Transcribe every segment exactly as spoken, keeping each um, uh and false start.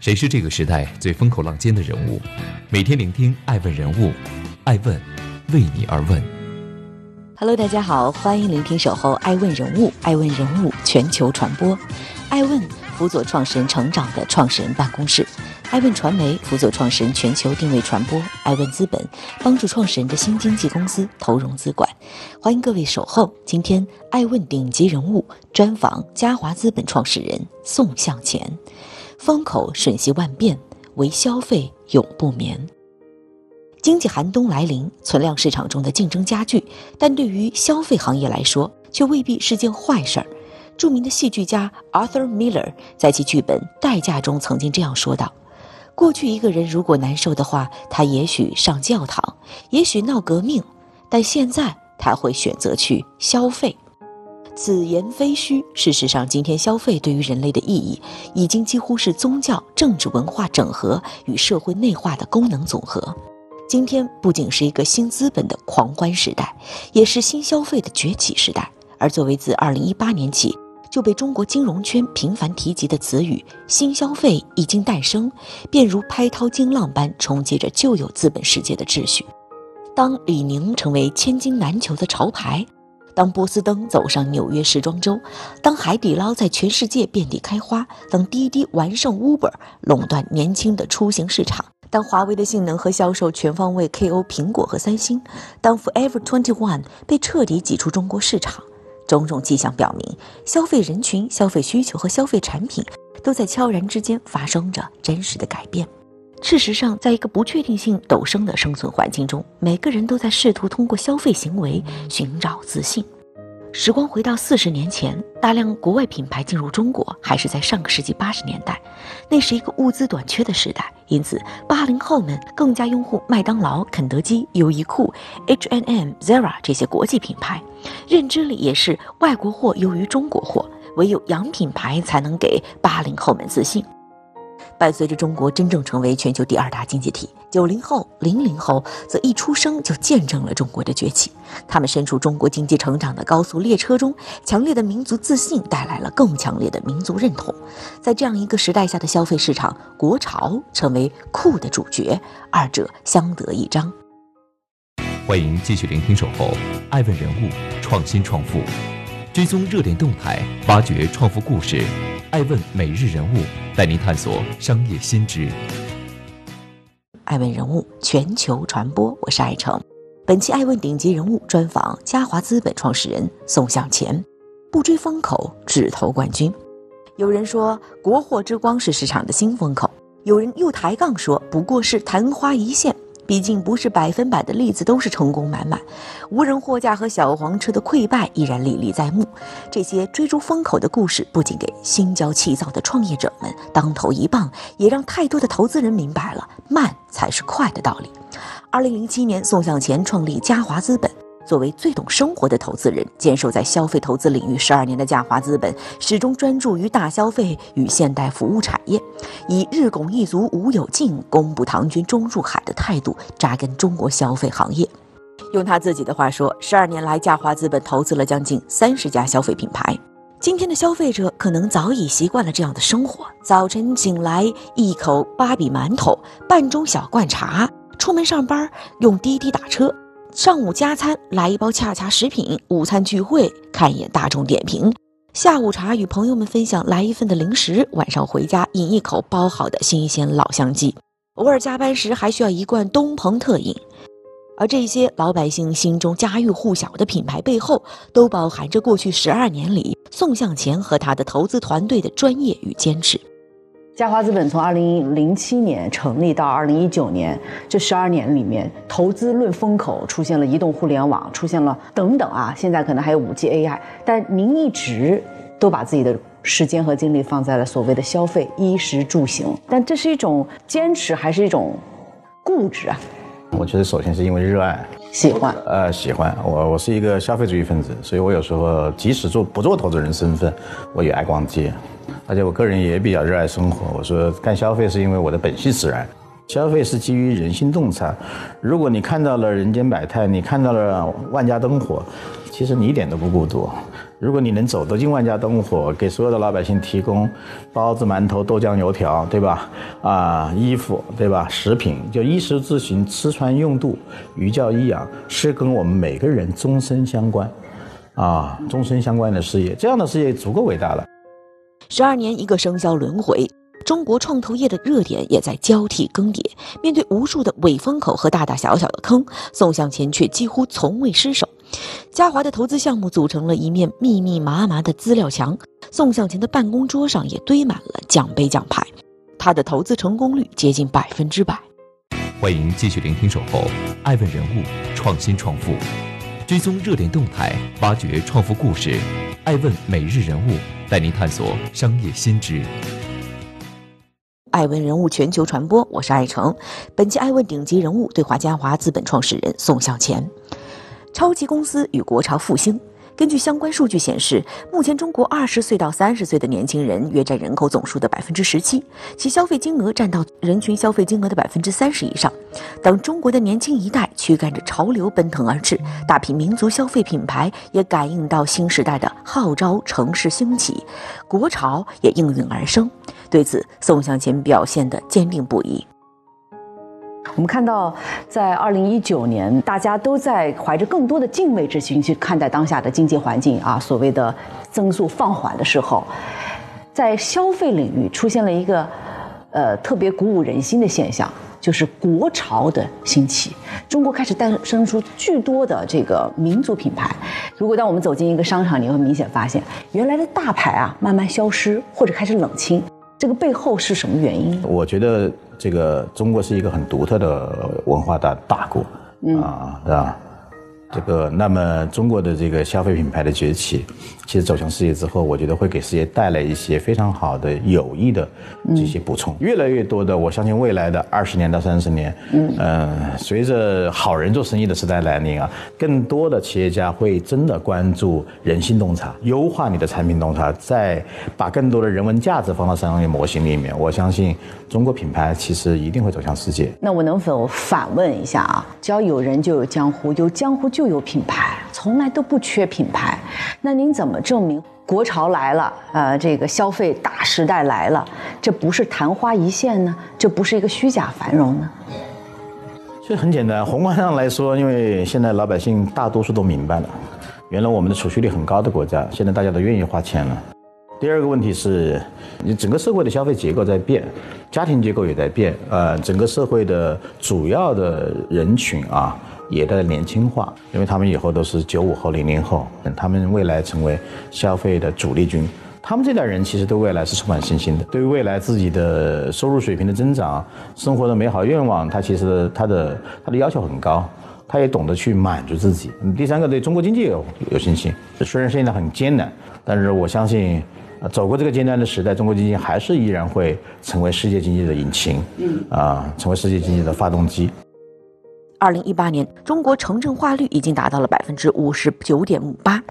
谁是这个时代最风口浪尖的人物？每天聆听爱问人物，爱问为你而问。 Hello， 大家好，欢迎聆听守候爱问人物，爱问人物全球传播，爱问辅佐创始人成长的创始人办公室，爱问传媒辅佐创始人全球定位传播，爱问资本帮助创始人的新经纪公司投融资管。欢迎各位守候，今天爱问顶级人物专访嘉华资本创始人宋向前。风口瞬息万变，唯消费永不眠。经济寒冬来临，存量市场中的竞争加剧，但对于消费行业来说，却未必是件坏事儿。著名的戏剧家 Arthur Miller 在其剧本《代价》中曾经这样说道：过去一个人如果难受的话，他也许上教堂，也许闹革命，但现在他会选择去消费。此言非虚，事实上，今天消费对于人类的意义，已经几乎是宗教、政治、文化整合与社会内化的功能总和。今天不仅是一个新资本的狂欢时代，也是新消费的崛起时代。而作为自二零一八年起就被中国金融圈频繁提及的词语“新消费”一经诞生，便如拍涛惊浪般冲击着旧有资本世界的秩序。当李宁成为千金难求的潮牌，当波司登走上纽约时装周，当海底捞在全世界遍地开花，当滴滴完胜 Uber 垄断年轻的出行市场，当华为的性能和销售全方位 K O 苹果和三星，当 Forever twenty-one 被彻底挤出中国市场，种种迹象表明，消费人群、消费需求和消费产品都在悄然之间发生着真实的改变。事实上，在一个不确定性陡升的生存环境中，每个人都在试图通过消费行为寻找自信。时光回到四十年前，大量国外品牌进入中国还是在上个世纪八十年代，那是一个物资短缺的时代，因此八零后们更加拥护麦当劳、肯德基、优衣库、H and M、Zara 这些国际品牌，认知里也是外国货优于中国货，唯有洋品牌才能给八零后们自信。伴随着中国真正成为全球第二大经济体，九零后、零零后则一出生就见证了中国的崛起。他们身处中国经济成长的高速列车中，强烈的民族自信带来了更强烈的民族认同。在这样一个时代下的消费市场，国潮成为酷的主角，二者相得益彰。欢迎继续聆听《守候爱问人物》，创新创富，追踪热点动态，挖掘创富故事。爱问每日人物带您探索商业新知。爱问人物全球传播，我是爱成。本期爱问顶级人物专访嘉华资本创始人宋向前，不追风口，只投冠军。有人说国货之光是市场的新风口，有人又抬杠说不过是昙花一现，毕竟不是百分百的例子都是成功满满，无人货架和小黄车的溃败依然历历在目。这些追逐风口的故事不仅给心焦气躁的创业者们当头一棒，也让太多的投资人明白了慢才是快的道理。二零零七年，宋向前创立嘉华资本，作为最懂生活的投资人，坚守在消费投资领域十二年的嘉华资本，始终专注于大消费与现代服务产业，以日拱一卒无有尽，攻不唐军终入海的态度扎根中国消费行业。用他自己的话说，十二年来嘉华资本投资了将近三十家消费品牌。今天的消费者可能早已习惯了这样的生活，早晨醒来一口芭比馒头，半盅小罐茶，出门上班用滴滴打车，上午加餐来一包恰恰食品，午餐聚会看一眼大众点评，下午茶与朋友们分享来一份的零食，晚上回家饮一口包好的新鲜老乡鸡，偶尔加班时还需要一罐东鹏特饮。而这些老百姓心中家喻户晓的品牌背后，都饱含着过去十二年里宋向前和他的投资团队的专业与坚持。嘉华资本从二零零七年成立到二零一九年，这十二年里面，投资论风口出现了移动互联网，出现了等等啊，现在可能还有 五G A I， 但您一直都把自己的时间和精力放在了所谓的消费、衣食住行，但这是一种坚持还是一种固执啊？我觉得首先是因为热爱、喜欢，呃，喜欢。我我是一个消费主义分子，所以我有时候即使做不做投资人身份，我也爱逛街，而且我个人也比较热爱生活。我说干消费是因为我的本性使然，消费是基于人性洞察。如果你看到了人间百态，你看到了万家灯火，其实你一点都不孤独。如果你能走得进万家灯火，给所有的老百姓提供包子、馒头、豆浆、油条，对吧？啊、呃，衣服，对吧？食品，就衣食住行、吃穿用度、寓教于养，是跟我们每个人终身相关，啊，终身相关的事业，这样的事业足够伟大了。十二年一个生肖轮回，中国创投业的热点也在交替更迭，面对无数的尾风口和大大小小的坑，宋向前却几乎从未失手。嘉华的投资项目组成了一面密密麻麻的资料墙，宋向前的办公桌上也堆满了奖杯奖牌，他的投资成功率接近百分之百。欢迎继续聆听《守候》，爱问人物，创新创富，追踪热点动态，挖掘创富故事，爱问每日人物，带您探索商业新知。爱问人物全球传播，我是爱成。本期爱问顶级人物对话嘉华资本创始人宋向前。超级公司与国潮复兴，根据相关数据显示，目前中国二十岁到三十岁的年轻人约占人口总数的百分之十七，其消费金额占到人均消费金额的百分之三十以上。当中国的年轻一代驱赶着潮流奔腾而至，大批民族消费品牌也感应到新时代的号召，城市兴起，国潮也应运而生。对此，宋向前表现得坚定不移。我们看到，在二零一九年，大家都在怀着更多的敬畏之心去看待当下的经济环境啊，所谓的增速放缓的时候，在消费领域出现了一个呃特别鼓舞人心的现象，就是国潮的兴起。中国开始诞生出巨多的这个民族品牌。如果当我们走进一个商场，你会明显发现，原来的大牌啊慢慢消失或者开始冷清，这个背后是什么原因？我觉得。这个中国是一个很独特的文化大大国，嗯、啊，对吧？这个那么中国的这个消费品牌的崛起，其实走向世界之后，我觉得会给世界带来一些非常好的有益的这些补充。嗯、越来越多的，我相信未来的二十年到三十年，嗯、呃，随着好人做生意的时代来临啊，更多的企业家会真的关注人性洞察，优化你的产品洞察，再把更多的人文价值放到商业模型里面。我相信中国品牌其实一定会走向世界。那我能否反问一下啊？只要有人就有江湖，有江湖就就有品牌，从来都不缺品牌。那您怎么证明国潮来了，呃，这个消费大时代来了，这不是昙花一现呢？这不是一个虚假繁荣呢？这很简单，宏观上来说，因为现在老百姓大多数都明白了，原来我们的储蓄率很高的国家，现在大家都愿意花钱了。第二个问题是，你整个社会的消费结构在变，家庭结构也在变，呃，整个社会的主要的人群啊，也在年轻化，因为他们以后都是九五后、零零后，他们未来成为消费的主力军。他们这代人其实对未来是充满信心的，对于未来自己的收入水平的增长、生活的美好愿望，他其实他的他的要求很高。他也懂得去满足自己。第三个，对中国经济有有信心，虽然现在很艰难，但是我相信。走过这个艰难的时代，中国经济还是依然会成为世界经济的引擎，嗯啊、呃，成为世界经济的发动机。二零一八年，中国城镇化率已经达到了百分之五十九点五八，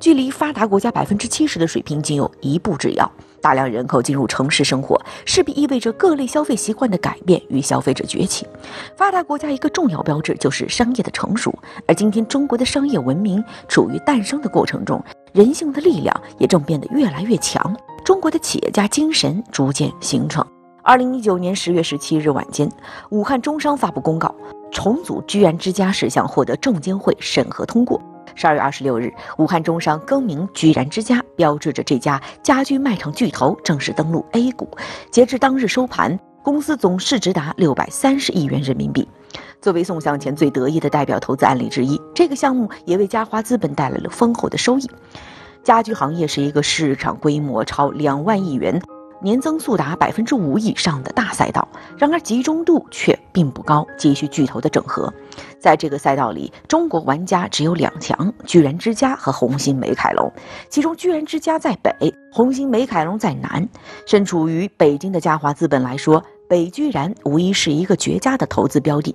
距离发达国家百分之七十的水平仅有一步之遥。大量人口进入城市生活，势必意味着各类消费习惯的改变与消费者崛起。发达国家一个重要标志就是商业的成熟，而今天中国的商业文明处于诞生的过程中，人性的力量也正变得越来越强，中国的企业家精神逐渐形成。二零一九年十月十七日晚间，武汉中商发布公告，重组居然之家事项获得证监会审核通过。十二月二十六日，武汉中商更名居然之家，标志着这家家居卖场巨头正式登陆 A 股。截至当日收盘，公司总市值达六百三十亿元人民币。作为宋向前最得意的代表投资案例之一，这个项目也为嘉华资本带来了丰厚的收益。家居行业是一个市场规模超两万亿元、年增速达百分之五以上的大赛道，然而集中度却并不高，急需巨头的整合。在这个赛道里，中国玩家只有两强，居然之家和红星美凯龙，其中居然之家在北，红星美凯龙在南。身处于北京的嘉华资本来说，北居然无疑是一个绝佳的投资标的。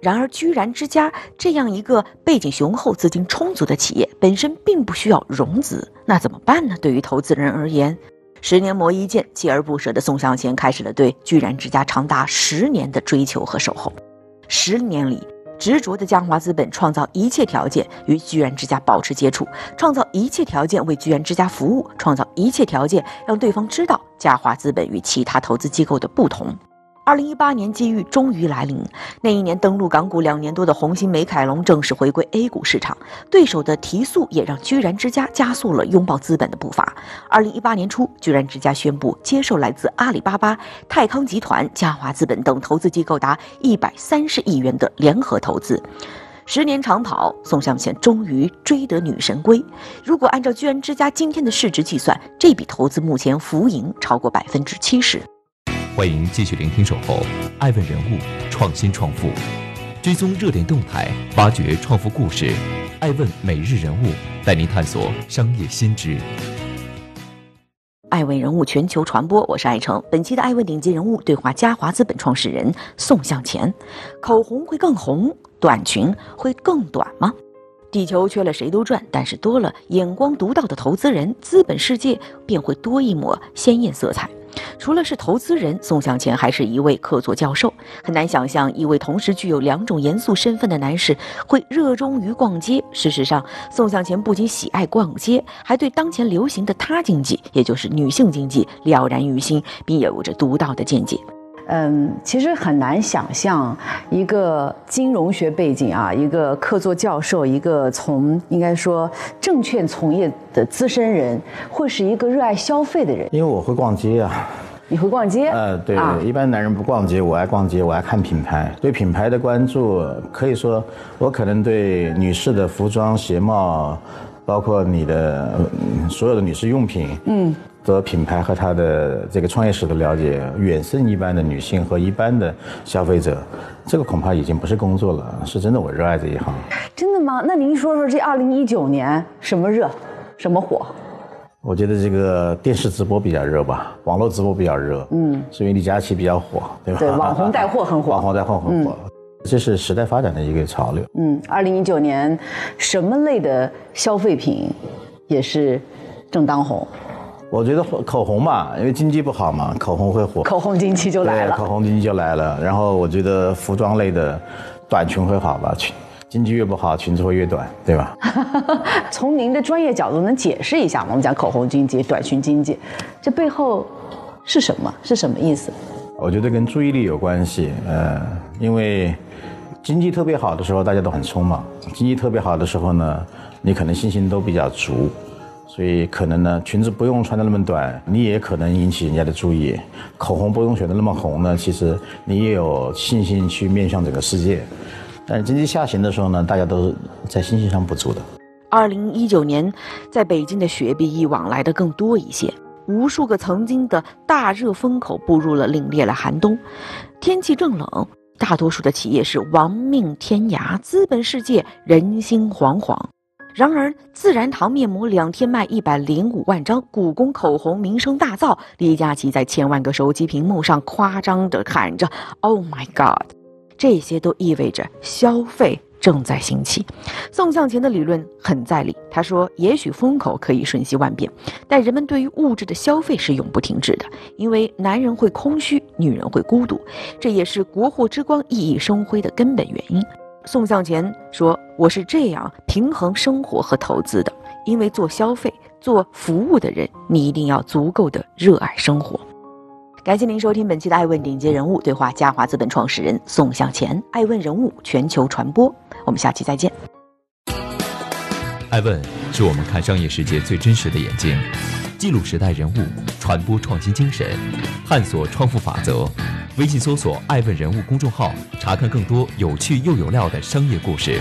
然而居然之家这样一个背景雄厚、资金充足的企业本身并不需要融资，那怎么办呢？对于投资人而言，十年磨一剑，锲而不舍的宋向前开始了对居然之家长达十年的追求和守候。十年里，执着的嘉华资本创造一切条件与居然之家保持接触，创造一切条件为居然之家服务，创造一切条件让对方知道嘉华资本与其他投资机构的不同。二零一八年机遇终于来临，那一年登陆港股两年多的红星美凯龙正式回归 A 股市场，对手的提速也让居然之家加速了拥抱资本的步伐。二零一八年初，居然之家宣布接受来自阿里巴巴、泰康集团、嘉华资本等投资机构达一百三十亿元的联合投资。十年长跑，宋向前终于追得女神归。如果按照居然之家今天的市值计算，这笔投资目前浮盈超过 百分之七十。欢迎继续聆听《守候》，爱问人物，创新创富，追踪热点动态，挖掘创富故事。爱问每日人物带您探索商业新知。爱问人物全球传播，我是爱成。本期的爱问顶级人物对话嘉华资本创始人宋向前。口红会更红，短裙会更短吗？地球缺了谁都转，但是多了眼光独到的投资人，资本世界便会多一抹鲜艳色彩。除了是投资人，宋向前还是一位客座教授。很难想象一位同时具有两种严肃身份的男士会热衷于逛街。事实上，宋向前不仅喜爱逛街，还对当前流行的他经济，也就是女性经济了然于心，并有着独到的见解。嗯，其实很难想象一个金融学背景啊，一个客座教授，一个从应该说证券从业的资深人，会是一个热爱消费的人。因为我会逛街啊。你会逛街？呃，对，啊、一般男人不逛街，我爱逛街，我爱看品牌，对品牌的关注，可以说我可能对女士的服装、鞋帽，包括你的、嗯、所有的女士用品，嗯。和品牌和它的这个创业史的了解远胜一般的女性和一般的消费者，这个恐怕已经不是工作了，是真的我热爱这一行。真的吗？那您说说这二零一九年什么热，什么火？我觉得这个电视直播比较热吧，网络直播比较热，嗯，是因为李佳琦比较火，对吧？对，网红带货很火，网红带货很火。嗯，这是时代发展的一个潮流。嗯，二零一九年什么类的消费品也是正当红？我觉得口红嘛，因为经济不好嘛，口红会火，口红经济就来了，口红经济就来了。然后我觉得服装类的短裙会好吧，裙经济越不好，裙子会越短，对吧？从您的专业角度能解释一下吗？我们讲口红经济、短裙经济，这背后是什么？是什么意思？我觉得跟注意力有关系，呃，因为经济特别好的时候，大家都很匆忙；经济特别好的时候呢，你可能信心都比较足。所以可能呢，裙子不用穿得那么短，你也可能引起人家的注意；口红不用选得那么红呢，其实你也有信心去面向整个世界。但是经济下行的时候呢，大家都在信心上不足的。二零一九年，在北京的雪碧一往来的更多一些，无数个曾经的大热风口步入了凛冽的寒冬，天气正冷。大多数的企业是亡命天涯，资本世界人心惶惶。然而自然堂面膜两天卖一百零五万张，故宫口红名声大噪，李佳琦在千万个手机屏幕上夸张地喊着 Oh my God， 这些都意味着消费正在兴起。宋向前的理论很在理，他说也许风口可以瞬息万变，但人们对于物质的消费是永不停止的，因为男人会空虚，女人会孤独，这也是国货之光熠熠生辉的根本原因。宋向前说，我是这样平衡生活和投资的，因为做消费做服务的人，你一定要足够的热爱生活。感谢您收听本期的爱问顶级人物对话嘉华资本创始人宋向前。爱问人物全球传播，我们下期再见。爱问是我们看商业世界最真实的眼睛，记录时代人物，传播创新精神，探索创富法则。微信搜索爱问人物公众号，查看更多有趣又有料的商业故事。